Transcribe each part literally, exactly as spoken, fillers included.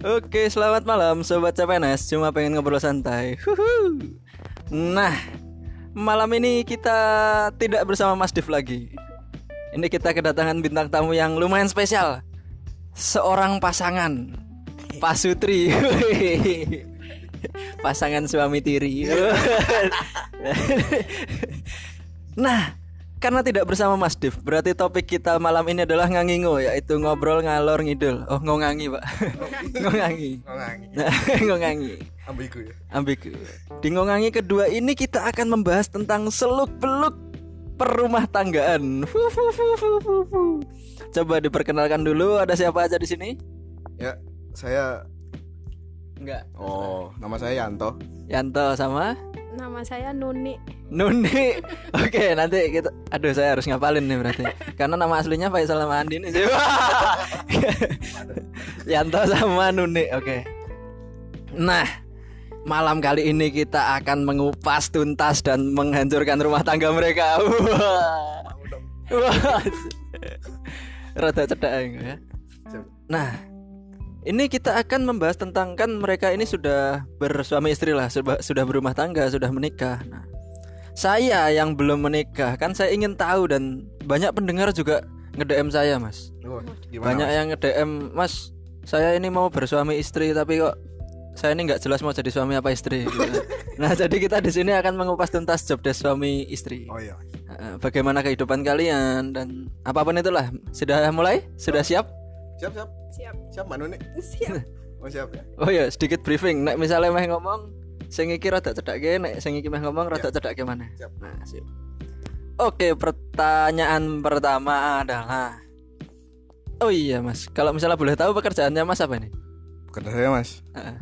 Oke, selamat malam Sobat C P N S. Cuma pengen ngobrol santai. Huhu. Nah, malam ini kita tidak bersama Mas Div lagi. Ini kita kedatangan bintang tamu yang lumayan spesial. Seorang pasangan Pak Sutri. Pasangan suami tiri. Nah, karena tidak bersama Mas Div, berarti topik kita malam ini adalah ngangingo, yaitu ngobrol ngalor ngidul. Oh, ngongangi, Pak. Ngongangi. Ngongangi. Ngongangi. Ambigu ya. Ambigu. Di ngongangi kedua ini kita akan membahas tentang seluk-beluk perumah tanggaan. Coba diperkenalkan dulu, ada siapa aja di sini? Ya, saya Enggak. Oh, nama saya Yanto. Yanto sama? Nama saya Nuni. Nuni. Oke, nanti kita aduh saya harus ngapalin nih berarti. Karena nama aslinya Pak Isalam Andini. Yanto sama Nuni. Oke. Nah, malam kali ini kita akan mengupas tuntas dan menghancurkan rumah tangga mereka. Wah. Rada cedak ya. Nah, ini kita akan membahas tentang, kan mereka ini sudah bersuami istri lah, sudah berumah tangga, sudah menikah. Nah, saya yang belum menikah, kan saya ingin tahu, dan banyak pendengar juga nge-D M saya, Mas. Oh, gimana, banyak mas? Yang nge-D M, Mas, saya ini mau bersuami istri, tapi kok saya ini nggak jelas mau jadi suami apa istri. Gitu. Nah, jadi kita di sini akan mengupas tuntas job desk suami istri. Oh iya. Bagaimana kehidupan kalian dan apapun itulah. Sudah mulai? Sudah siap? Siap, siap. Siap. Siap, Manu nih. Siap. Oh, siap ya. Oh iya, sedikit briefing. Nek misalnya meh ngomong, sing iki rada cedhakke, nek sing iki meh ngomong rada cedhakke maneh. Siap. Nah, siap. Oke, pertanyaan pertama adalah, oh iya, Mas, kalau misalnya boleh tahu pekerjaannya Mas apa ini? Pekerjaan saya, Mas. Uh-uh.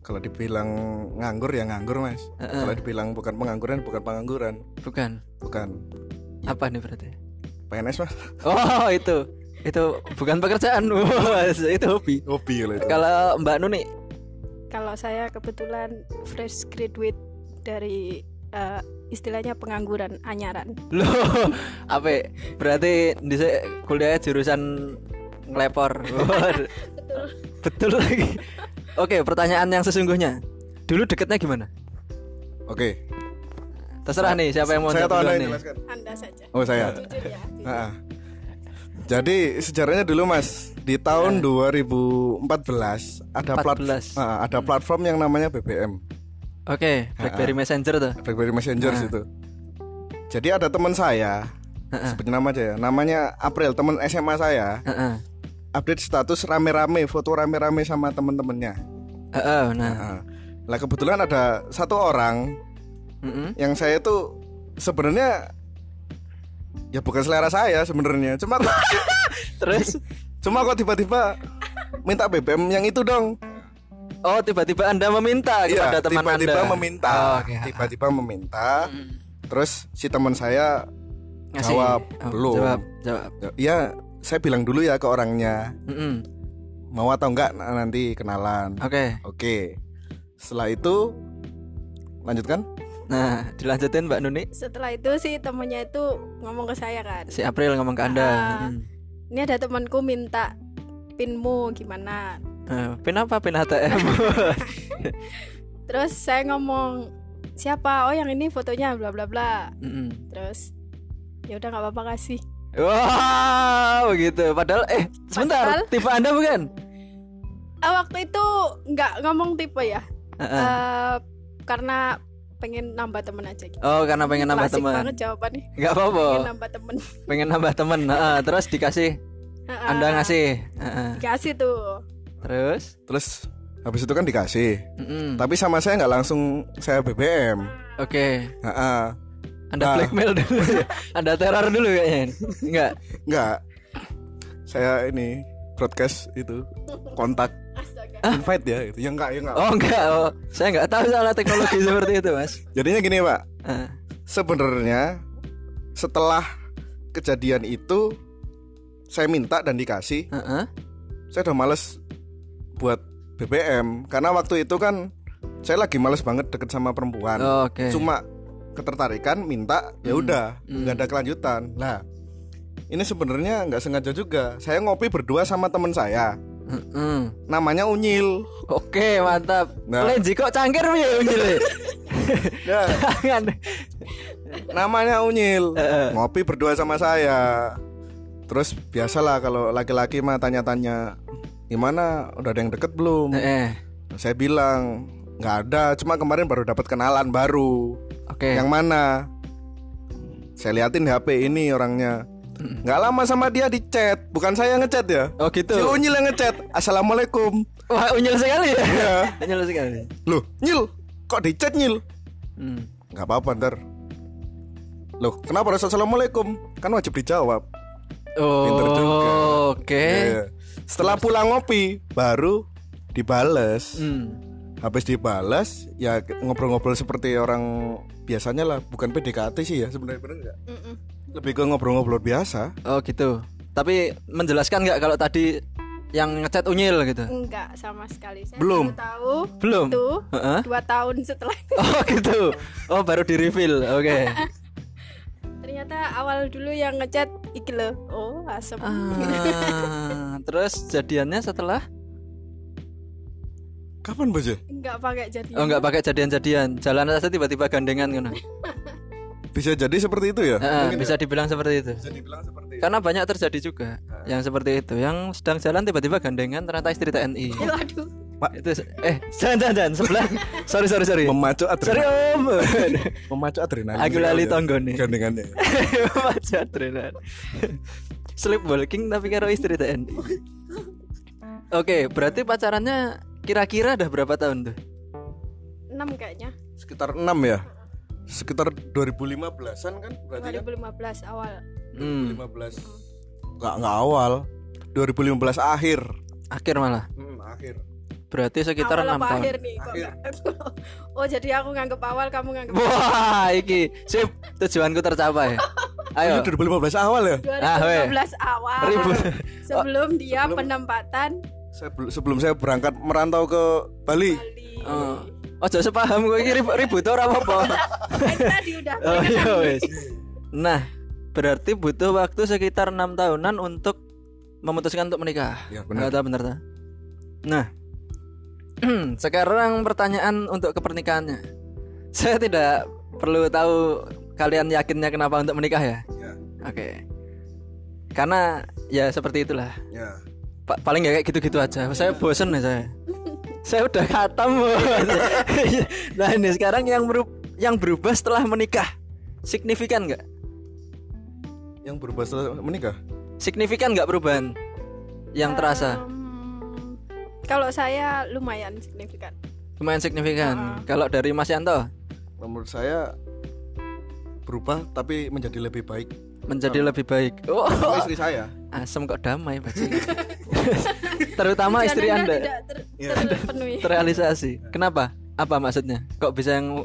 Kalau dibilang nganggur ya nganggur, Mas. Uh-uh. Kalau dibilang bukan pengangguran, bukan pengangguran. Bukan. Bukan. Apa nih berarti? P N S, Mas. Oh, itu. Itu bukan pekerjaan, itu hobi. Hobi kalau itu. Kalau Mbak Nuni? Kalau saya kebetulan fresh graduate dari uh, istilahnya pengangguran anyaran. Loh, apa? Berarti dise kuliahnya jurusan ngelepor. Betul. Betul lagi. Oke, pertanyaan yang sesungguhnya. Dulu deketnya gimana? Oke. Terserah nah, nih siapa yang mau jawab dulu nih. Anda saja. Oh, saya. Jujur ya. Heeh. Jadi sejarahnya dulu, Mas, di tahun dua ribu empat belas ada platform nah, ada platform yang namanya B B M. Oke, okay, Blackberry Messenger tuh. Blackberry Messenger nah. Situ. Jadi ada teman saya, nah, sebutin nama aja ya. Namanya April, teman S M A saya. Nah, update status rame-rame, foto rame-rame sama teman-temannya. Heeh, nah. Nah. Lah kebetulan ada satu orang mm-hmm. yang saya tuh sebenarnya ya bukan selera saya sebenarnya, cuma terus cuma kok tiba-tiba minta B B M yang itu dong. Oh, tiba-tiba Anda meminta kepada ya, teman tiba-tiba Anda. Tiba-tiba meminta, oh, okay. tiba-tiba meminta. Hmm. Terus si teman saya ngasih. Jawab oh, belum. Jawab, jawab. Ya, saya bilang dulu ya ke orangnya. Mm-mm. Mau atau enggak nanti kenalan. Oke. Okay. Oke. Okay. Setelah itu lanjutkan. Nah, dilanjutin Mbak Nuni. Setelah itu si temennya itu ngomong ke saya kan. Si April ngomong ke Anda. Uh, hmm. Ini ada temanku minta pinmu gimana? Uh, pin apa? Pin A T M. Terus saya ngomong, siapa? Oh, yang ini fotonya bla bla bla. Mm-hmm. Terus ya udah nggak apa-apa kasih. Wah, wow, begitu. Padahal eh sebentar, Padahal, tipe Anda bukan? Uh, waktu itu nggak ngomong tipe ya. Uh-uh. Uh, karena pengen nambah teman aja gitu. Oh, karena pengen nambah teman. Klasik banget jawabannya. Enggak apa-apa. Pengen nambah teman. Pengen nambah teman. Heeh, terus dikasih. Heeh. Anda ngasih. Heeh. Dikasih tuh. Terus? Terus habis itu kan dikasih. Mm-mm. Tapi sama saya enggak langsung saya B B M. Oke. Okay. Heeh. Anda nah. blackmail dulu. Anda teror dulu kayaknya. Enggak. Enggak. Saya ini broadcast itu kontak. Ah? Invite ya gitu. Ya enggak, ya enggak. Oh, enggak. Oh. Saya enggak tahu soal teknologi seperti itu, Mas. Jadinya gini, Pak. Uh. Sebenarnya setelah kejadian itu saya minta dan dikasih. Uh-uh. Saya udah males buat B B M karena waktu itu kan saya lagi males banget deket sama perempuan. Oh, okay. Cuma ketertarikan minta, ya udah, mm. enggak ada kelanjutan. Nah, ini sebenarnya enggak sengaja juga. Saya ngopi berdua sama teman saya. Mm-mm. Namanya Unyil. Oke, mantap. Nah. Lenji kok cangkir ya Unyil. Nah. Jangan. Namanya Unyil. Uh. Ngopi berdua sama saya. Terus biasalah kalau laki-laki mah tanya-tanya, gimana, udah ada yang deket belum? Uh. Saya bilang nggak ada, cuma kemarin baru dapat kenalan baru. Oke. Okay. Yang mana? Saya liatin H P ini orangnya. Nggak lama sama dia di chat, bukan saya ngechat ya. Oh gitu. Si Unyil yang ngechat. Assalamualaikum. Wah, Unyil sekali ya. Iya. Unyil sekali. Loh, Nyil, kok di chat Nyil? Hmm. Nggak apa-apa ntar. Loh, kenapa harus assalamualaikum? Kan wajib dijawab. Oh. Pinter juga. Oke. Okay. Ya. Setelah pulang ngopi, baru dibales. Hmm. Habis dibales, ya ngobrol-ngobrol seperti orang biasanya lah, bukan P D K T sih ya sebenarnya, benar nggak? Lebih ke ngobrol-ngobrol biasa. Oh gitu. Tapi menjelaskan nggak kalau tadi yang ngechat Unyil gitu? Enggak sama sekali. Saya belum tahu. Belum. Itu uh-huh. dua tahun setelah. Oh gitu. Oh baru di reveal. Oke. Okay. Ternyata awal dulu yang ngechat iki lo. Oh asem. Ah, terus jadiannya setelah? Kapan Boje? Enggak pakai jadian. Oh enggak pakai jadian-jadian. Jalan aja tiba-tiba gandengan kan. Bisa jadi seperti itu ya? Uh, bisa ya? Dibilang seperti itu. Bisa dibilang seperti itu. Karena banyak terjadi juga uh. yang seperti itu, yang sedang jalan tiba-tiba gandengan ternyata istri T N I. Waduh. Itu eh jangan-jangan sebelah. Sorry sorry sorry. Memacu adrenalin. Sorry Om. Memacu adrenalin. Aku lali tonggone. Gandengannya. Memacu adrenalin. Sleepwalking tapi karo istri T N I. Oke, okay, berarti pacarannya kira-kira udah berapa tahun tuh? enam kayaknya. Sekitar enam ya? Sekitar dua ribu lima belasan kan berarti dua ribu lima belas kan? Awal hmm. dua ribu lima belas nggak nggak awal dua ribu lima belas akhir akhir malah hmm, akhir berarti sekitar awal enam tahun akhir nih, akhir. Oh jadi aku nganggep awal, kamu nganggep wah awal. Iki sip, tujuanku tercapai. Ayo dua ribu lima belas awal ya, dua ribu lima belas ah, awal sebelum oh. dia sebelum, penempatan sebelum saya berangkat merantau ke Bali, Bali. Oh. Oh jauh paham gue ini ribut orang apa-apa. Tadi udah. Oh iya wes. Nah berarti butuh waktu sekitar enam tahunan untuk memutuskan untuk menikah. Ya benar. Gak tahu benar tak? Nah sekarang pertanyaan untuk kepernikahannya. Saya tidak perlu tahu kalian yakinnya kenapa untuk menikah ya? Ya. Oke. Okay. Karena ya seperti itulah. Ya. Pa- paling gak kayak gitu-gitu aja. Saya bosen ya saya. Saya udah khatam. Nah ini sekarang yang berubah, yang berubah setelah menikah signifikan nggak? Yang berubah setelah menikah signifikan nggak perubahan yang um, terasa? Kalau saya lumayan signifikan. Lumayan signifikan. Uh-huh. Kalau dari Mas Yanto? Menurut saya berubah tapi menjadi lebih baik. Menjadi oh. lebih baik. Oh. Sama istri saya. Asem kok damai bajingan. Terutama istri Anda tidak ter, ya. terpenuhi. Terrealisasi. Kenapa? Apa maksudnya? Kok bisa yang?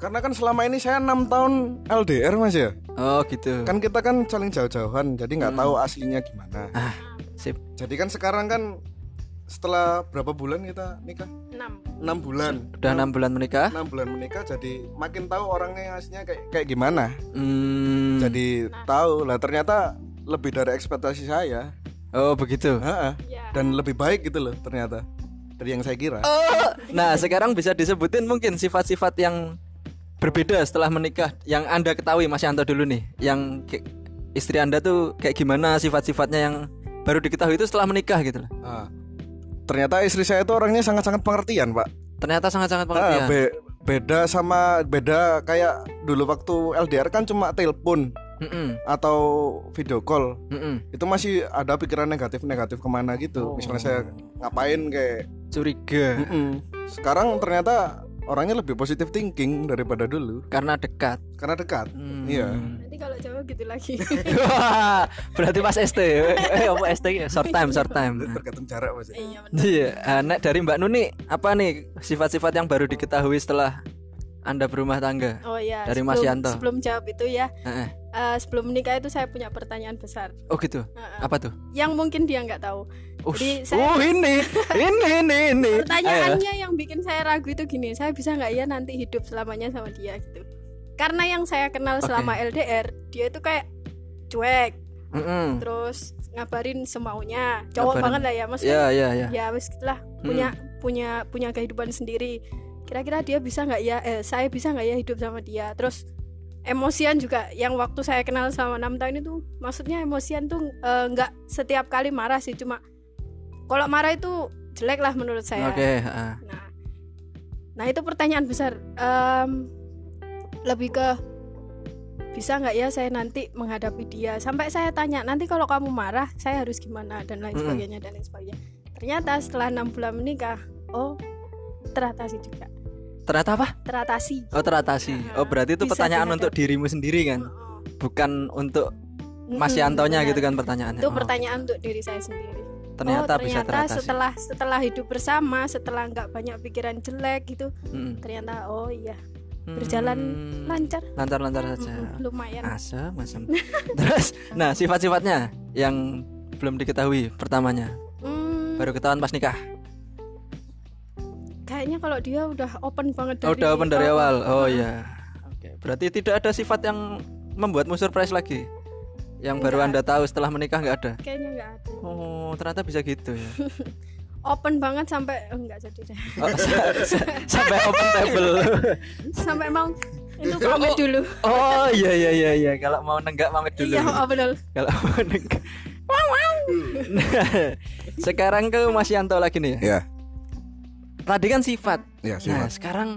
Karena kan selama ini saya enam tahun L D R Mas ya. Oh gitu. Kan kita kan saling jauh-jauhan, jadi nggak hmm. tahu aslinya gimana. Ah, sip. Jadi kan sekarang kan setelah berapa bulan kita nikah? enam bulan. Udah enam bulan menikah? enam bulan menikah, jadi makin tahu orangnya aslinya kayak kayak gimana. Hmm. Jadi nah. tahu lah ternyata lebih dari ekspektasi saya. Oh begitu. Ha-ha. Dan lebih baik gitu loh ternyata dari yang saya kira. Oh, nah sekarang bisa disebutin mungkin sifat-sifat yang berbeda setelah menikah yang Anda ketahui Mas Yanto dulu nih, yang ke- istri Anda tuh kayak gimana sifat-sifatnya yang baru diketahui itu setelah menikah gitu loh. Ah, ternyata istri saya itu orangnya sangat-sangat pengertian Pak. Ternyata sangat-sangat pengertian. Ah, be- beda sama beda kayak dulu waktu L D R kan cuma telepon. Mm-mm. Atau video call. Mm-mm. Itu masih ada pikiran negatif-negatif kemana gitu. Oh. Misalnya saya ngapain kayak curiga. Mm-mm. Sekarang ternyata orangnya lebih positive thinking daripada dulu. Karena dekat. Karena dekat. Mm. Iya. Berarti kalau jauh gitu lagi. Berarti pas S T. Eh apa S T short time, short time. Tergantung jarak Mas. Iya benar. Iya. Nah, dari Mbak Nuni apa nih sifat-sifat yang baru diketahui setelah Anda berumah tangga? Oh iya. Dari sebelum, Mas Yanto. Sebelum jawab itu ya. Uh-uh. Uh, sebelum menikah itu saya punya pertanyaan besar. Oh gitu. Uh-uh. Apa tuh? Yang mungkin dia nggak tahu. Oh, jadi saya, oh ini, ini, ini, ini. Pertanyaannya ayo. Yang bikin saya ragu itu gini, saya bisa nggak ya nanti hidup selamanya sama dia gitu? Karena yang saya kenal selama okay. L D R dia itu kayak cuek, Mm-hmm. Terus ngabarin semaunya. Cowok ngabarin. Banget lah ya, maksudnya. Yeah, yeah, yeah. Ya wis gitulah, mm. punya punya punya kehidupan sendiri. Kira-kira dia bisa enggak ya? Eh, saya bisa enggak ya hidup sama dia? Terus emosian juga, yang waktu saya kenal selama enam tahun itu, maksudnya emosian tuh uh, gak setiap kali marah sih, cuma kalau marah itu jelek lah menurut saya. Oke. Okay, uh. Nah, nah itu pertanyaan besar, um, lebih ke bisa gak ya saya nanti menghadapi dia. Sampai saya tanya, nanti kalau kamu marah saya harus gimana, dan lain sebagainya, mm. dan lain sebagainya. Ternyata setelah enam bulan menikah, oh teratasi juga. Ternyata apa? Teratasi. Oh teratasi. Nah, oh berarti itu pertanyaan dihadap. Untuk dirimu sendiri kan, oh. bukan untuk Mas Yantonya, hmm, gitu kan pertanyaannya. Itu oh. pertanyaan untuk diri saya sendiri. Ternyata, oh, ternyata bisa teratasi. Setelah setelah hidup bersama, setelah nggak banyak pikiran jelek gitu, hmm. ternyata oh iya berjalan hmm. lancar. Lancar-lancar saja. Hmm, lumayan. Asem, asem. Terus, nah sifat-sifatnya yang belum diketahui pertamanya, hmm. baru ketahuan pas nikah. Kayaknya kalau dia udah open banget dari, oh, udah open dari awal. Oh iya. Oke, berarti tidak ada sifat yang membuatmu surprise lagi. Yang enggak. Baru Anda tahu setelah menikah enggak ada. Kayaknya enggak ada. Oh, ternyata bisa gitu ya. Open banget sampai oh, enggak jadi deh. Oh, sampai open table. Sampai mau itu pamit dulu. Oh iya iya iya iya, kalau mau nenggak pamit dulu. Iya, betul. Kalau mau nenggak. Wow wow. Sekarang ke Mas Yanto lagi nih ya. Iya. Tadi kan sifat. Ya, sifat. Nah, sekarang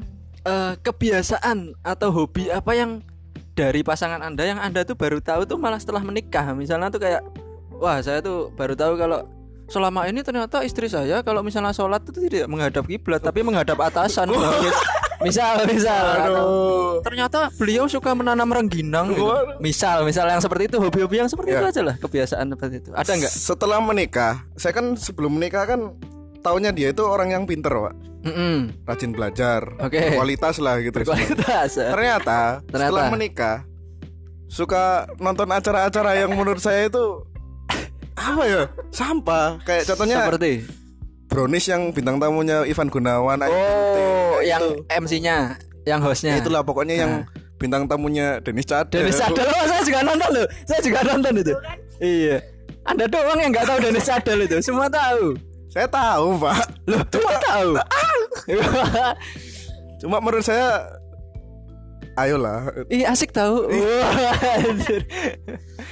uh, kebiasaan atau hobi apa yang dari pasangan Anda yang Anda tuh baru tahu tuh malah setelah menikah. Misalnya tuh kayak, wah saya tuh baru tahu kalau selama ini ternyata istri saya kalau misalnya sholat tuh tidak menghadap kiblat, tapi menghadap atasan. Misal, misal. Aduh. Ternyata beliau suka menanam rengginang. Gitu. Misal, misal yang seperti itu, hobi-hobi yang seperti ya. Itu aja lah, kebiasaan seperti itu. Ada nggak? Setelah menikah, saya kan sebelum menikah kan. Taunya dia itu orang yang pinter, Pak. Mm-mm. Rajin belajar, okay. Kualitas lah gitu. Kualitas. Ternyata, Ternyata setelah menikah suka nonton acara-acara yang menurut saya itu apa ya? Sampah. Kayak contohnya seperti Brownis yang bintang tamunya Ivan Gunawan. Oh, yang itu. M C-nya, yang host-nya. Itulah pokoknya nah. yang bintang tamunya Denise Chat. Denise Chat. Saya juga nonton loh. Saya juga nonton itu. Bukan. Iya. Anda doang yang enggak tahu Denise Chat itu. Semua tahu. Saya tahu, Pak. Loh, cuma tahu. Cuma menurut saya ayolah. Ih, asik tahu.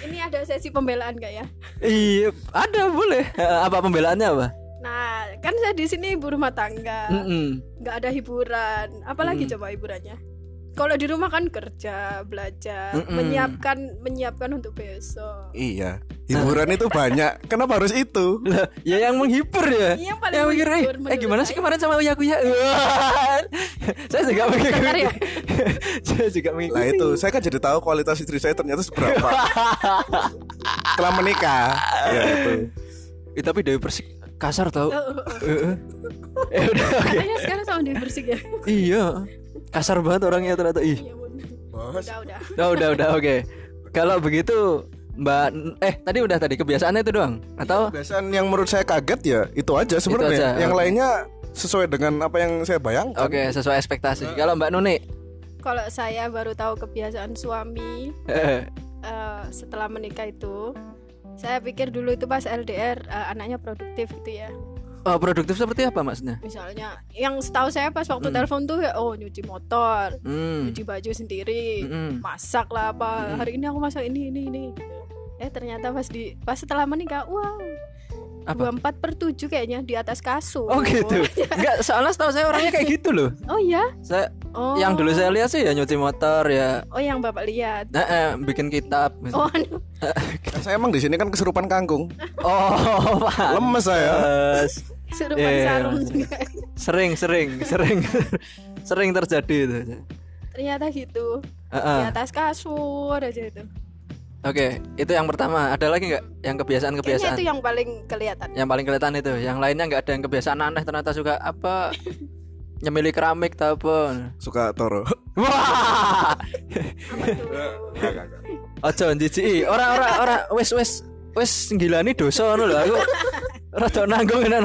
Ini ada sesi pembelaan enggak ya? Iya, ada boleh. Apa pembelaannya, apa? Nah, kan saya di sini ibu rumah tangga. Enggak ada hiburan. Apalagi mm. coba hiburannya? Kalau di rumah kan kerja, belajar, Mm-mm. menyiapkan menyiapkan untuk besok. Iya, hiburan itu banyak. Kenapa harus itu? Loh, ya yang menghibur ya. Yang paling yang menghibur. Mikir, eh, eh gimana sih kemarin sama Uya Kuya? Saya juga mengikuti. Ya? Saya juga mengikuti. Lah itu, saya kan jadi tahu kualitas istri saya ternyata seberapa. Setelah menikah. Ya itu. Eh, tapi Dewi Persik kasar tau. Heeh. Eh udah oke. Okay. Sekarang sama Dewi Persik ya. Iya. Kasar banget orangnya ternyata. Ih. Ya, udah udah. Nah, udah udah oke. Okay. Kalau begitu Mbak eh tadi udah tadi kebiasaannya itu doang atau ya, kebiasaan yang menurut saya kaget ya itu aja sebenarnya. Yang okay. lainnya sesuai dengan apa yang saya bayangkan. Oke, okay, sesuai ekspektasi. Nah. Kalau Mbak Nuni? Kalau saya baru tahu kebiasaan suami uh, setelah menikah itu, saya pikir dulu itu pas L D R uh, anaknya produktif gitu ya. Oh, produktif seperti apa maksudnya? Misalnya, yang setahu saya pas waktu mm. telepon tuh ya, oh nyuci motor, mm. nyuci baju sendiri, mm. masak lah apa. Mm. Hari ini aku masak ini ini ini. Eh ternyata pas di pas setelah menikah, wow. Apa? dua puluh empat per tujuh kayaknya di atas kasur. Oh gitu. Enggak, soalnya setahu saya orangnya kayak gitu loh. Oh iya. Saya oh. yang dulu saya lihat sih ya nyuci motor ya. Oh yang Bapak lihat. Heeh, nah, eh, bikin kitab. Oh. No. Saya emang di sini kan kesurupan kangkung. Oh, Pak. Lemes saya. Kesurupan yeah. sarung juga. Sering, sering, sering. Sering terjadi itu. Ternyata gitu. Uh-uh. Di atas kasur aja itu. Oke, okay, itu yang pertama. Ada lagi nggak yang kebiasaan-kebiasaan? Kayaknya itu yang paling kelihatan. Yang paling kelihatan itu. Yang lainnya nggak ada yang kebiasaan aneh ternyata suka apa? Nyemili keramik atau apa? Suka toro. Wah. Ojo njijiki. Ora ora ora wis wis wis nggilani dosa ngono lho aku. Rada nanggung enak.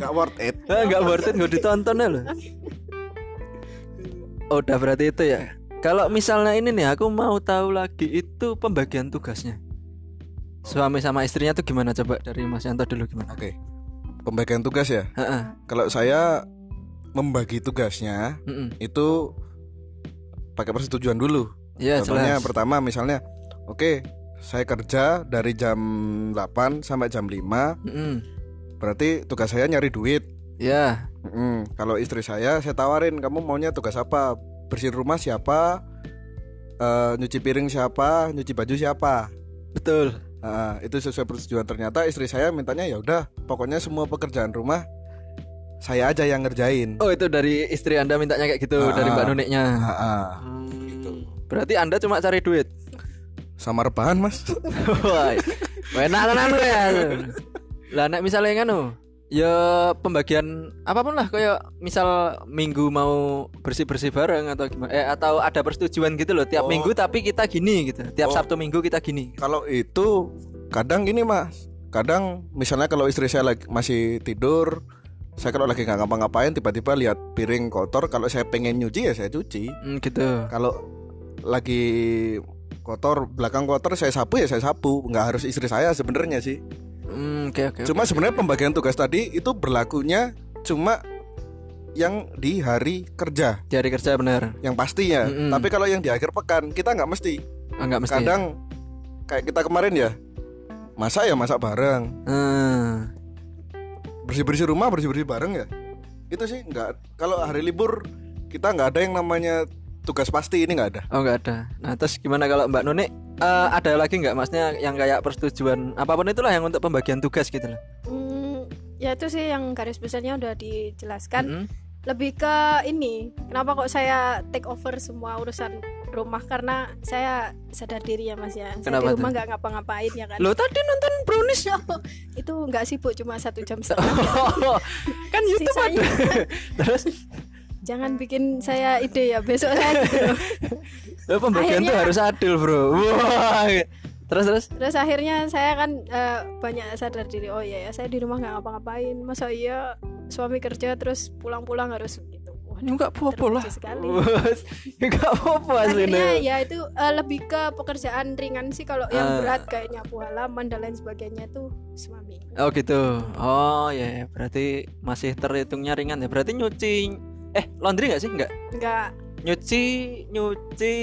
Enggak worth it. Enggak worth it nggo ditontonnya lho. Oh, udah berarti itu ya. Kalau misalnya ini nih aku mau tahu lagi itu pembagian tugasnya. suami sama istrinya tuh gimana, coba dari Mas Yanto dulu gimana? Oke, okay. Pembagian tugas ya. Ha-ha. Kalau saya membagi tugasnya Mm-mm. itu pakai persetujuan dulu. Ya, contohnya jelas. Pertama misalnya, oke okay, saya kerja dari jam delapan sampai jam lima. Mm-mm. Berarti tugas saya nyari duit. Ya. Mm-mm. Kalau istri saya, saya tawarin, kamu maunya tugas apa? Bersihin rumah siapa? Uh, nyuci piring siapa, nyuci baju siapa. Betul. Nah, itu sesuai persetujuan. Ternyata istri saya mintanya ya udah, pokoknya semua pekerjaan rumah saya aja yang ngerjain. Oh, itu dari istri Anda mintanya kayak gitu, nah, dari Mbak Nuniknya. Nah, nah, hmm, gitu. Berarti Anda cuma cari duit sama rebahan, Mas. Wah, enak-enak ya. Lah nek misalnya ngono, ya pembagian apapun lah, kayak misal minggu mau bersih-bersih bareng atau gimana, eh, atau ada persetujuan gitu loh tiap oh. minggu, tapi kita gini gitu, tiap oh. Sabtu minggu kita gini gitu. Kalau itu kadang gini, Mas, kadang misalnya kalau istri saya lagi, masih tidur, saya kalau lagi nggak ngapa-ngapain tiba-tiba lihat piring kotor, kalau saya pengen nyuci ya saya cuci, mm, gitu. Kalau lagi kotor, belakang kotor, saya sapu ya saya sapu, nggak harus istri saya sebenarnya sih. Mm, okay, okay, cuma okay, sebenarnya okay. Pembagian tugas tadi itu berlakunya cuma yang di hari kerja. Di hari kerja benar. Yang pasti ya. Mm-hmm. Tapi kalau yang di akhir pekan kita nggak mesti. Ah, nggak mesti. Kadang ya. Kayak kita kemarin ya, masak ya masak bareng. Hmm. Bersih bersih rumah bersih bersih bareng ya. Itu sih nggak. Kalau hari libur kita nggak ada yang namanya tugas pasti, ini nggak ada. Oh, nggak ada. Nah, terus gimana kalau Mbak Nuni? Uh, ada lagi nggak, Masnya, yang kayak persetujuan apapun itulah yang untuk pembagian tugas gitu lah. Mm, ya itu sih yang garis besarnya udah dijelaskan. Mm-hmm. Lebih ke ini, kenapa kok saya take over semua urusan rumah, karena saya sadar diri ya, Mas ya. Saya kenapa di rumah nggak ngapa-ngapain ya kan. Lo tadi nonton Brownis ya? Itu nggak sibuk, cuma satu jam setengah. Oh, kan YouTube ada. Terus jangan bikin saya ide ya, besok saya gitu. Loh, pembagian akhirnya, tuh harus adil, Bro. Wah. Terus terus terus akhirnya saya kan uh, banyak sadar diri. Oh iya ya, saya di rumah nggak ngapa-ngapain. Masa iya suami kerja terus pulang-pulang harus gitu. Wah, enggak apa-apa lah. Enggak apa-apa aslinya. Ya itu uh, lebih ke pekerjaan ringan sih, kalau uh. yang berat kayak nyapu halaman dan lain sebagainya tuh suami. Oh gitu. Oh ya, yeah. Berarti masih terhitungnya ringan ya. Berarti nyuci Eh, laundry enggak sih? Enggak. Enggak. Nyuci, nyuci,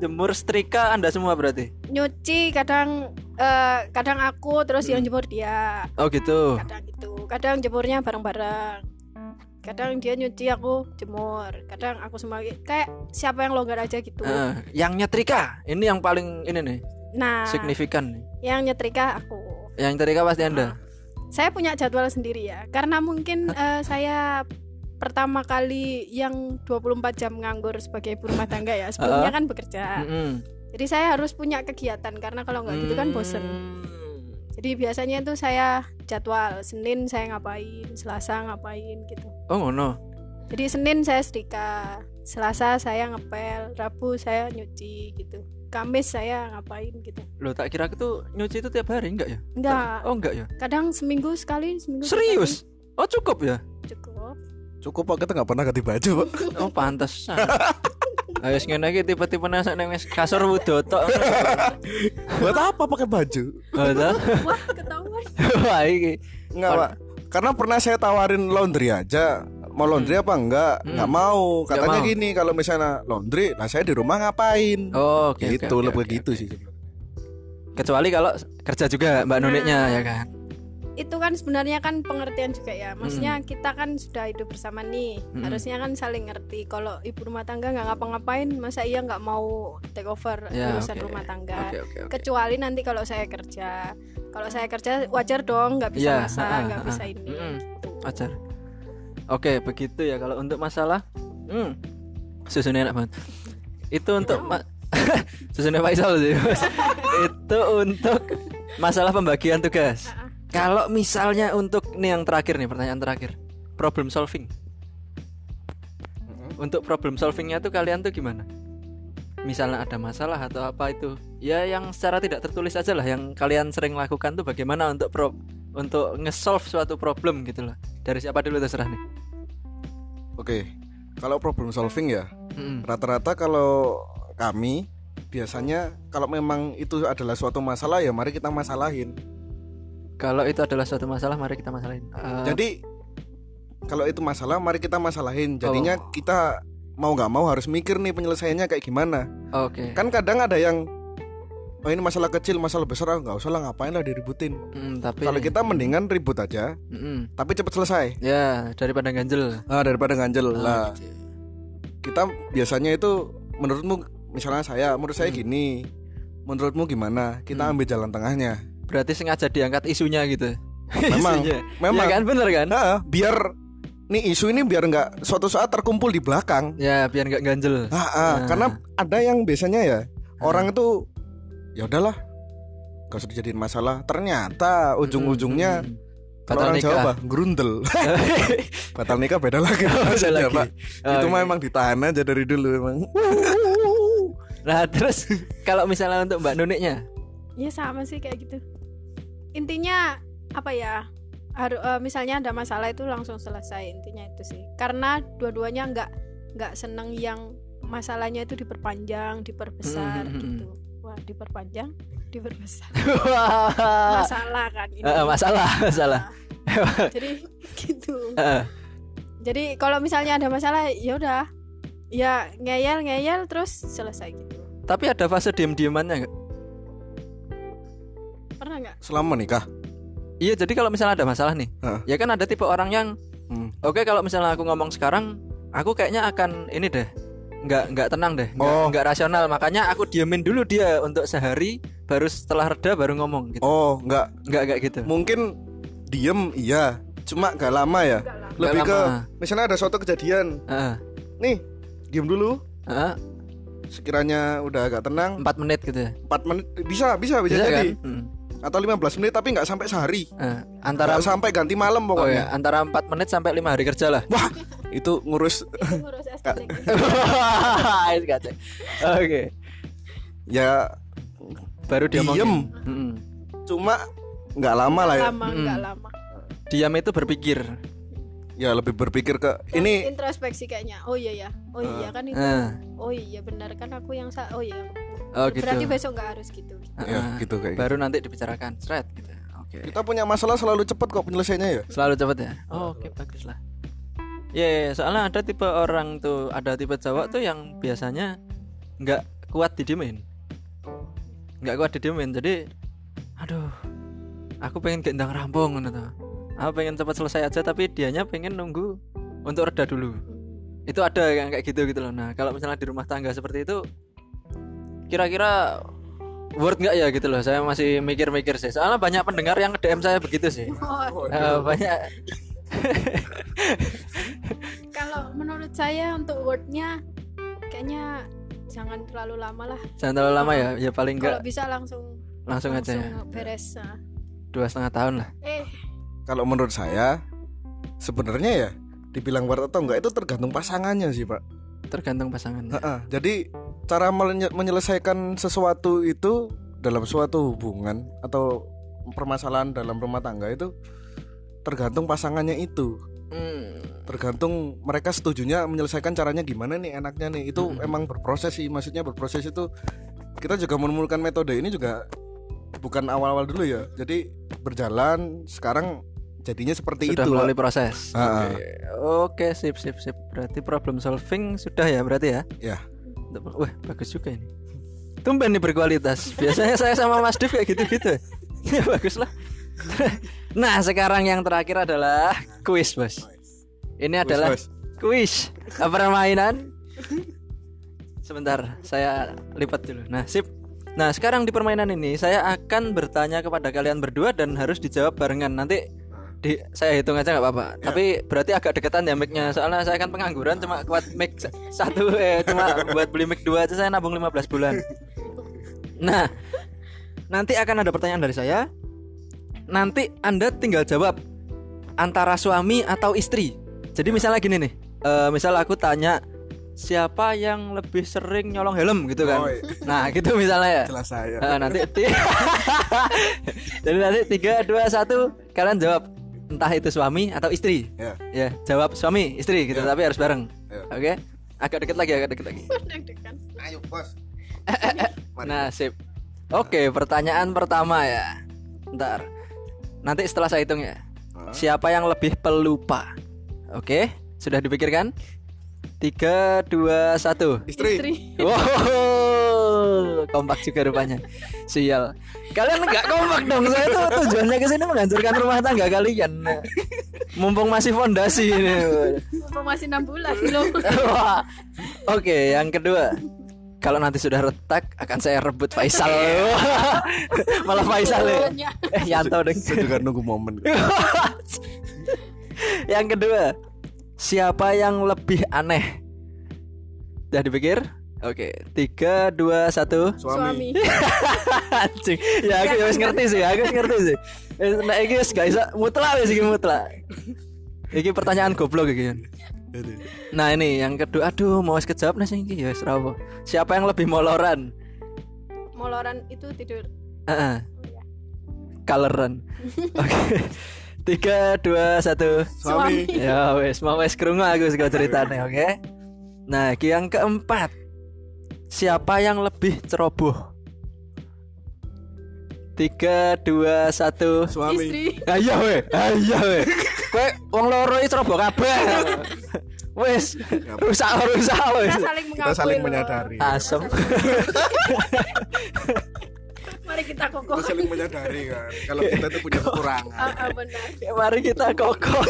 jemur, setrika Anda semua berarti. Nyuci kadang uh, kadang aku, terus hmm. yang jemur dia. Oh, gitu. Kadang gitu. Kadang jemurnya bareng-bareng. Kadang dia nyuci, aku jemur. Kadang aku semakin kayak siapa yang longgar aja gitu. Uh, yang nyetrika, ini yang paling ini nih. Nah, signifikan nih. Yang nyetrika aku. Yang nyetrika pasti Anda. Nah, saya punya jadwal sendiri ya. Karena mungkin uh, saya pertama kali yang dua puluh empat jam nganggur sebagai ibu rumah tangga ya, sebelumnya uh, kan bekerja. Mm-hmm. Jadi saya harus punya kegiatan, karena kalau nggak gitu kan bosen. Jadi biasanya tuh saya jadwal, Senin saya ngapain, Selasa ngapain gitu. Oh no. Jadi Senin saya setrika, Selasa saya ngepel, Rabu saya nyuci gitu, Kamis saya ngapain gitu. Loh, tak kira itu nyuci itu tiap hari enggak ya? Enggak. Oh enggak ya. Kadang seminggu sekali, seminggu. Serius? Sekali. Oh cukup ya? Cukup. Cukup Pak, kita nggak pernah ganti baju Pak. Oh pantesan. Ayo ngene iki tipe-tipe nasak nang kasur wudotok. Buat apa pakai baju? Wah ketahuan. Wah iki. Enggak Pak, karena pernah saya tawarin laundry aja. Mau laundry apa enggak? Enggak hmm. mau. Katanya mau. Gini, kalau misalnya laundry, lah saya di rumah ngapain? Oh, oke. Okay, gitu, okay, okay, lebih okay, gitu okay. sih. Kecuali kalau kerja juga Mbak nah. Nuniknya ya kan. Itu kan sebenarnya kan pengertian juga ya, maksudnya hmm. kita kan sudah hidup bersama nih, hmm. harusnya kan saling ngerti. Kalau ibu rumah tangga nggak ngapa-ngapain, masa iya nggak mau take over ya, urusan okay. rumah tangga. Okay, okay, okay. Kecuali nanti kalau saya kerja, kalau saya kerja wajar dong, nggak bisa ya, masak, nggak bisa ini. Mm, wajar. Oke, okay, begitu ya kalau untuk masalah. Hmm, susunnya enak banget. Itu untuk ma- susunnya Pak Isal sih. Itu untuk masalah pembagian tugas. Kalau misalnya untuk nih yang terakhir nih, pertanyaan terakhir, problem solving. Untuk problem solvingnya tuh kalian tuh gimana? Misalnya ada masalah atau apa itu, ya yang secara tidak tertulis aja lah, yang kalian sering lakukan tuh bagaimana untuk pro, untuk nge-solve suatu problem gitu lah. Dari siapa dulu terserah nih. Oke, kalau problem solving ya, mm-hmm. rata-rata kalau kami biasanya kalau memang itu adalah suatu masalah ya mari kita masalahin. Kalau itu adalah suatu masalah mari kita masalahin. Uh... Jadi kalau itu masalah mari kita masalahin. Jadinya oh. kita mau nggak mau harus mikir nih penyelesaiannya kayak gimana. Oke. Okay. Kan kadang ada yang oh ini masalah kecil, masalah besar nggak usah lah, ngapain lah diributin. Mm, tapi kalau kita mendingan ribut aja, mm-mm. tapi cepat selesai. Ya daripada ganjel. Ah daripada ganjel oh, lah. Gitu. Kita biasanya itu menurutmu, misalnya saya, menurut saya mm. gini, menurutmu gimana? Kita mm. ambil jalan tengahnya. Berarti sengaja diangkat isunya gitu. Memang, isunya. memang. Ya kan bener kan? Nah, biar nih isu ini biar nggak suatu saat terkumpul di belakang. Ya biar nggak ganjel. Ah, ah, ah. Karena ada yang biasanya ya ah. orang itu ya udahlah, gak usah dijadiin masalah. Ternyata ujung-ujungnya hmm, hmm. kalau orang Jawa bah, gerundel. Batal nikah beda lagi, beda lagi. Pak. Oh, itu okay. mah emang ditahan aja dari dulu emang. Nah terus kalau misalnya untuk Mbak Nuniknya? Ya sama sih kayak gitu. Intinya apa ya? Haru, uh, misalnya ada masalah itu langsung selesai, intinya itu sih. Karena dua-duanya nggak nggak seneng yang masalahnya itu diperpanjang, diperbesar hmm, gitu. Hmm. Wah, diperpanjang, diperbesar. Masalah kan ini. Uh, masalah, masalah. Nah, jadi gitu. Uh. Jadi kalau misalnya ada masalah ya udah. Ya ngeyel-ngeyel terus selesai gitu. Tapi ada fase diam-diamannya enggak? Pernah enggak? Selama nikah. Iya, jadi kalau misalnya ada masalah nih, uh. ya kan ada tipe orang yang hmm. oke okay, kalau misalnya aku ngomong sekarang, aku kayaknya akan ini deh. Nggak, nggak tenang deh, nggak, oh. nggak rasional. Makanya aku diamin dulu dia untuk sehari, baru setelah reda baru ngomong gitu. Oh, nggak nggak nggak gitu. Mungkin diem iya, cuma nggak lama ya. Gak lama. Lebih gak ke lama. Misalnya ada suatu kejadian uh. nih, diem dulu uh. sekiranya udah agak tenang empat menit gitu ya. Empat menit, bisa, bisa, bisa, bisa jadi kan? hmm. Atau lima belas menit, tapi nggak sampai sehari uh. antara nggak sampai ganti malam pokoknya. Oh, iya. Antara empat menit sampai lima hari kerja lah. Wah, itu ngurus itu ngurus S T N K. Oke. Ya baru dia diem. Mm-hmm. Cuma enggak lama lah ya. Lama, enggak mm. lama. Diam itu berpikir. Ya lebih berpikir ke terus ini introspeksi kayaknya. Oh iya ya. Oh uh, iya kan itu. Uh. Oh iya benar kan aku yang sa- oh iya. Oh, gitu. Berarti besok enggak harus gitu. gitu. Uh, ya gitu kayak. Baru gitu. Nanti dibicarakan. Straight gitu. Oke. Okay. Kita punya masalah selalu cepat kok penyelesaiannya ya. Selalu cepat ya. Oh, oke okay, baguslah. Ya, yeah, yeah, soalnya ada tipe orang tuh, ada tipe Jawa tuh yang biasanya nggak kuat didiemin, nggak kuat didiemin. Jadi, aduh, aku pengen gendang rampung, gitu. Aku pengen cepat selesai aja, tapi dianya pengen nunggu untuk reda dulu. Itu ada yang kayak gitu gitu loh. Nah, kalau misalnya di rumah tangga seperti itu, kira-kira worth nggak ya gitu loh. Saya masih mikir-mikir sih. Soalnya banyak pendengar yang D M saya begitu sih. Oh, uh, banyak. Kalau menurut saya untuk wordnya kayaknya jangan terlalu lama lah. Jangan terlalu lama ya, ya paling enggak. Kalau bisa langsung langsung, langsung aja ya. Beres. Dua setengah tahun lah. Eh. Kalau menurut saya sebenarnya ya dibilang worth atau enggak itu tergantung pasangannya sih Pak. Tergantung pasangannya. He-he. Jadi cara menyelesaikan sesuatu itu dalam suatu hubungan atau permasalahan dalam rumah tangga itu tergantung pasangannya itu. Hmm. Tergantung mereka setujunya menyelesaikan caranya gimana nih enaknya nih. Itu hmm. emang berproses sih. Maksudnya berproses itu kita juga menemukan metode ini juga bukan awal-awal dulu ya. Jadi berjalan sekarang jadinya seperti itu. Sudah melalui proses. Ah. Oke, oke, sip sip sip. Berarti problem solving sudah ya berarti ya? Ya. Wah, bagus juga ini. Tumben nih berkualitas. Biasanya saya sama Mas Div kayak gitu-gitu. Ya baguslah. Nah sekarang yang terakhir adalah kuis bos. Ini adalah kuis permainan. Sebentar saya lipat dulu. Nah sip. Nah sekarang di permainan ini saya akan bertanya kepada kalian berdua dan harus dijawab barengan. Nanti di, saya hitung aja nggak apa-apa. Ya. Tapi berarti agak deketan ya mic-nya. Soalnya saya kan pengangguran cuma kuat mic satu eh cuma buat beli mic dua aja saya nabung lima belas bulan. Nah nanti akan ada pertanyaan dari saya. Nanti Anda tinggal jawab antara suami atau istri. Jadi misalnya gini nih, uh, misal aku tanya siapa yang lebih sering nyolong helm gitu kan. Oh, iya. Nah, gitu misalnya ya. Jelas saya. Uh, nanti t- Jadi nanti tiga dua satu kalian jawab entah itu suami atau istri. Ya. Yeah. Yeah, jawab suami, istri gitu yeah. Tapi harus bareng. Yeah. Oke. Okay? Agak deket lagi, agak deket lagi. Ayo, bos. Nah, sip. Oke, pertanyaan pertama ya. Ntar. Nanti setelah saya hitung ya. Siapa yang lebih pelupa? Oke, sudah dipikirkan? tiga, dua, satu. Istri. Wow, kompak juga rupanya. Sial. Kalian nggak kompak dong. Saya tuh tujuannya kesini menghancurkan rumah tangga kalian. Mumpung masih fondasi ini. Mumpung masih enam bulan belum. Oke, yang kedua. Kalau nanti sudah retak, akan saya rebut Faisal. Malah Faisal ya. Eh, Yanto deng. Saya juga nunggu momen. Yang kedua, siapa yang lebih aneh? Udah dipikir? Oke, tiga, dua, satu. Suami. Anjing. Ya aku harus ngerti sih, aku ngerti sih. Nek iki wis gak iso mutlak wis iki mutlak. Iki pertanyaan goblok iki. Nah ini yang kedua. Aduh mau sekejap nih sih ya serau. Siapa yang lebih moloran? Moloran itu tidur. Uh-uh. Kaleran. Oke. Tiga, dua, satu. Suami. Ya wes mau wes kerungu aku segala ceritanya. Oke. Okay? Nah yang keempat. Siapa yang lebih ceroboh? Tiga, dua, satu. Suami. Istri. Ayo we, ayo we. Kowe wong loro iki ceroboh kabeh. Wis, rusak-rusak wis. Kita saling mengakui. Kita saling menyadari. Asem. Mari kita kokoh. Kita saling menyadari kan. Kalau kita tuh punya kekurangan. Heeh, benar. Ya mari kita kokoh.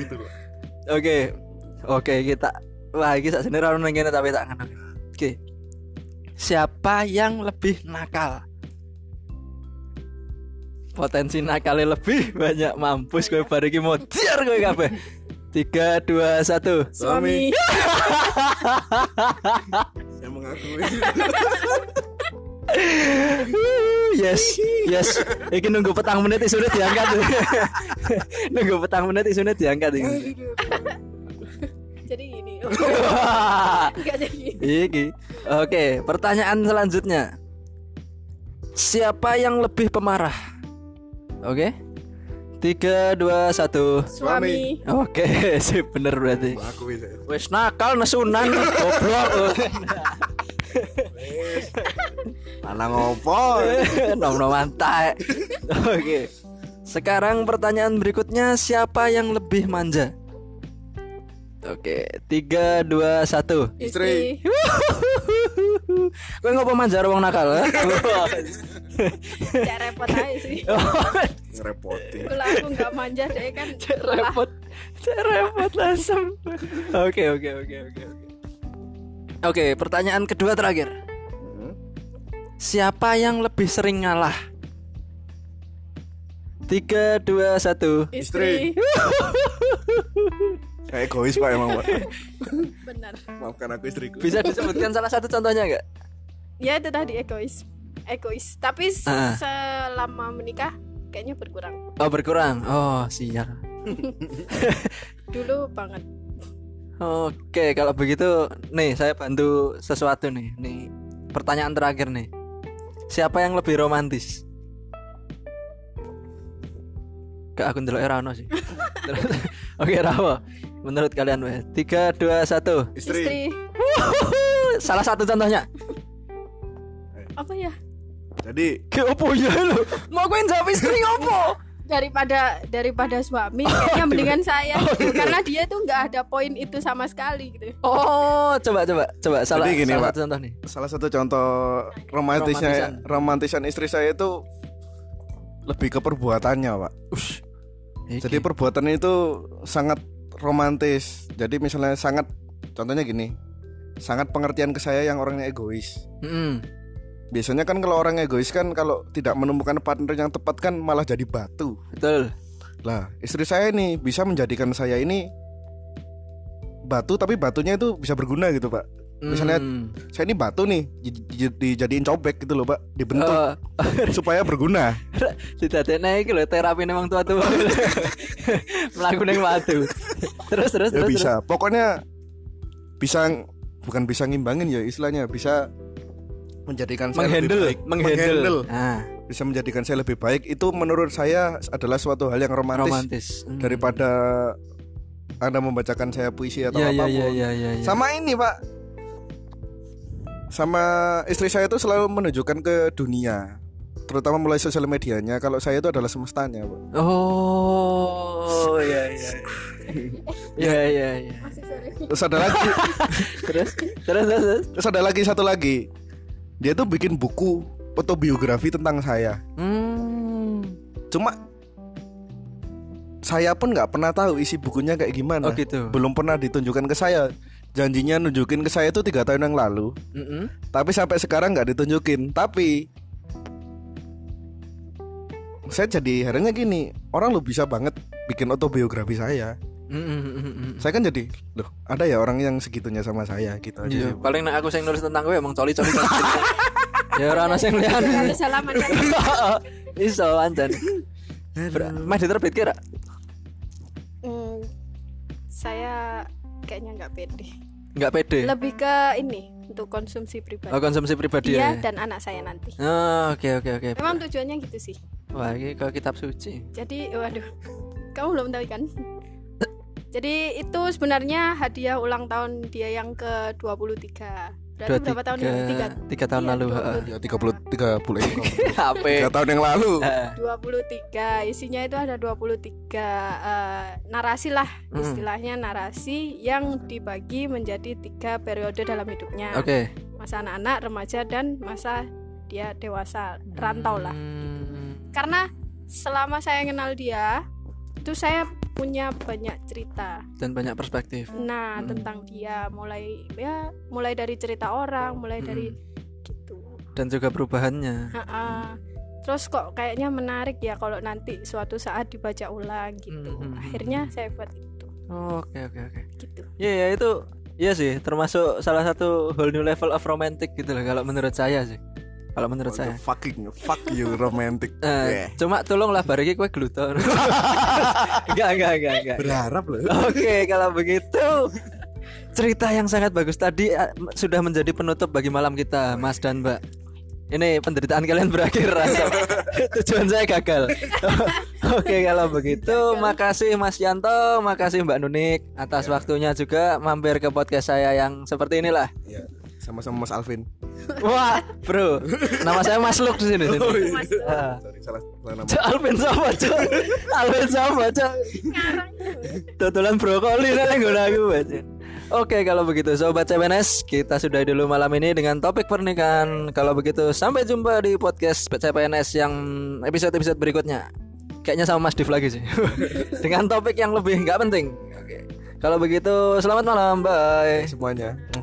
Gitu loh. Oke. Oke, kita wah iki sak jenenge ora ono ngene tapi tak ngono. Oke. Siapa yang lebih nakal? Potensi nakalnya lebih banyak. Mampus kowe bar iki modar kowe kabeh. tiga, dua, satu. Suami. Saya mengakui. Yes, yes. Iki nunggu petang menit isune diangkat. Nunggu petang menit isune diangkat iki. Jadi gini. Iki. Oke, pertanyaan selanjutnya. Siapa yang lebih pemarah? Oke, tiga, dua, satu. Suami. Oke, sih bener berarti. Wes nakal nesunan, goblok. Mana ngopo? Nom-nom mantai. Oke. Sekarang pertanyaan berikutnya, siapa yang lebih manja? Oke, tiga, dua, satu. Istri. Kowe ngopo manja wong nakal? Cek repot aja sih. Ngerepotin. Kalau aku gak manja deh kan. Cek repot. Cek repot langsung. Oke oke oke oke oke. Oke, pertanyaan kedua terakhir. Siapa yang lebih sering ngalah? Tiga, dua, satu. Istri. Kayak egois pak emang pak. Benar. Maafkan aku istriku. Bisa disebutkan salah satu contohnya gak? Ya itu tadi egois. Egois, tapi ah. selama menikah kayaknya berkurang. Oh berkurang, oh sial. Dulu banget. Oke, kalau begitu, nih saya bantu sesuatu nih. Nih pertanyaan terakhir nih, siapa yang lebih romantis? Gak aku ndelok Rano sih. Oke Rano, menurut kalian weh? Tiga, dua, satu. Istri. Salah satu contohnya. Apa ya? Jadi, opo ya lo? Mau koin jawab istri opo? Daripada daripada suami kayaknya oh, mendingan saya oh, gitu. Karena dia tuh enggak ada poin itu sama sekali gitu. Oh, coba coba coba salah, gini, salah satu contoh nih. Salah satu contoh romantisnya romantisan. romantisan istri saya itu lebih ke perbuatannya, Pak. Ush. Jadi perbuatannya itu sangat romantis. Jadi misalnya sangat contohnya gini. Sangat pengertian ke saya yang orangnya egois. Mm-hmm. Biasanya kan kalau orang egois kan kalau tidak menemukan partner yang tepat kan malah jadi batu. Betul. Lah istri saya ini bisa menjadikan saya ini batu, tapi batunya itu bisa berguna gitu pak. Misalnya hmm. saya ini batu nih dijadiin cobek gitu loh pak. Dibentuk oh. supaya berguna. Didadekne iki lho terapi nang tua-tua. Mlaku ning batu. Terus terus ya, terus. Bisa. Terus. Pokoknya bisa bukan bisa ngimbangin ya istilahnya bisa menjadikan saya menghandle, lebih baik, menghandle, menghandle. Ah. Bisa menjadikan saya lebih baik itu menurut saya adalah suatu hal yang romantis, romantis. Hmm. Daripada Anda membacakan saya puisi atau ya, apapun. Ya, ya, ya, ya, ya. Sama ini Pak, sama istri saya itu selalu menunjukkan ke dunia, terutama mulai sosial medianya, kalau saya itu adalah semestanya, Bu. Oh, iya iya. Iya iya iya. Terus ada lagi. terus, terus terus terus ada lagi satu lagi. Dia tuh bikin buku autobiografi tentang saya. Hmm. Cuma saya pun enggak pernah tahu isi bukunya kayak gimana. Oh, gitu. Belum pernah ditunjukkan ke saya. Janjinya nunjukin ke saya itu tiga tahun yang lalu. Mm-hmm. Tapi sampai sekarang enggak ditunjukin. Tapi saya jadi herannya gini, orang lo bisa banget bikin autobiografi saya. Mm-hmm. Saya kan jadi, loh, ada ya orang yang segitunya sama saya gitu aja. Yeah. Paling nak aku yang nulis tentang gue emang coli-coli. Ya orang nasi yang lihat. Salaman kan. Iso anten. Mas diterbit kira? Hmm, saya kayaknya nggak pede. Nggak pede. Lebih ke ini untuk konsumsi pribadi. Oh, konsumsi pribadi. Iya ya, dan anak saya nanti. Oh, oke oke oke. Memang tujuannya gitu sih. Wah, ini kalau kitab suci. Jadi, waduh, kamu belum tahu kan? Jadi itu sebenarnya hadiah ulang tahun dia yang ke dua puluh tiga. Berarti berapa tahun ini? tiga tahun iya, lalu. Ya tiga puluh tiga tahun yang lalu. dua puluh tiga. Isinya itu ada dua puluh tiga uh, narasi lah, hmm. istilahnya narasi yang dibagi menjadi tiga periode dalam hidupnya. Oke. Okay. Masa anak-anak, remaja, dan masa dia dewasa, rantau lah. Hmm. Karena selama saya kenal dia, itu saya punya banyak cerita dan banyak perspektif. Nah, hmm. tentang dia mulai ya mulai dari cerita orang, mulai hmm. dari gitu. Dan juga perubahannya. Hmm. Terus kok kayaknya menarik ya kalau nanti suatu saat dibaca ulang gitu. Hmm. Akhirnya saya buat itu. Oh, oke oke oke. Gitu. Iya yeah, ya itu iya sih, termasuk salah satu whole new level of romantic gitu lah kalau menurut saya sih. Kalau menurut oh, saya fucking fuck you romantic. Uh, yeah. Cuma tolonglah bariki kowe gluten. Enggak enggak enggak enggak. Berharap loh. Oke, okay, kalau begitu cerita yang sangat bagus tadi uh, sudah menjadi penutup bagi malam kita, Mas dan Mbak. Ini penderitaan kalian berakhir rasa. Tujuan saya gagal. Oke, okay, kalau begitu makasih Mas Yanto, makasih Mbak Nunik atas yeah. waktunya juga mampir ke podcast saya yang seperti inilah. Yeah. Sama-sama Mas Alvin. Wah, bro. Nama saya Mas Luk di sini. Oh, iya. Mas Luk. Uh. Sorry, salah, salah nama. Cok, Alvin sama, Cok. Alvin sama, Cok. Tutulan brokoli nang nggon aku, Cok. Oke, kalau begitu sobat C P N S, kita sudahi dulu malam ini dengan topik pernikahan. Kalau begitu sampai jumpa di podcast C P N S yang episode-episode berikutnya. Kayaknya sama Mas Div lagi sih. Dengan topik yang lebih enggak penting. Oke. Kalau begitu selamat malam, bye semuanya.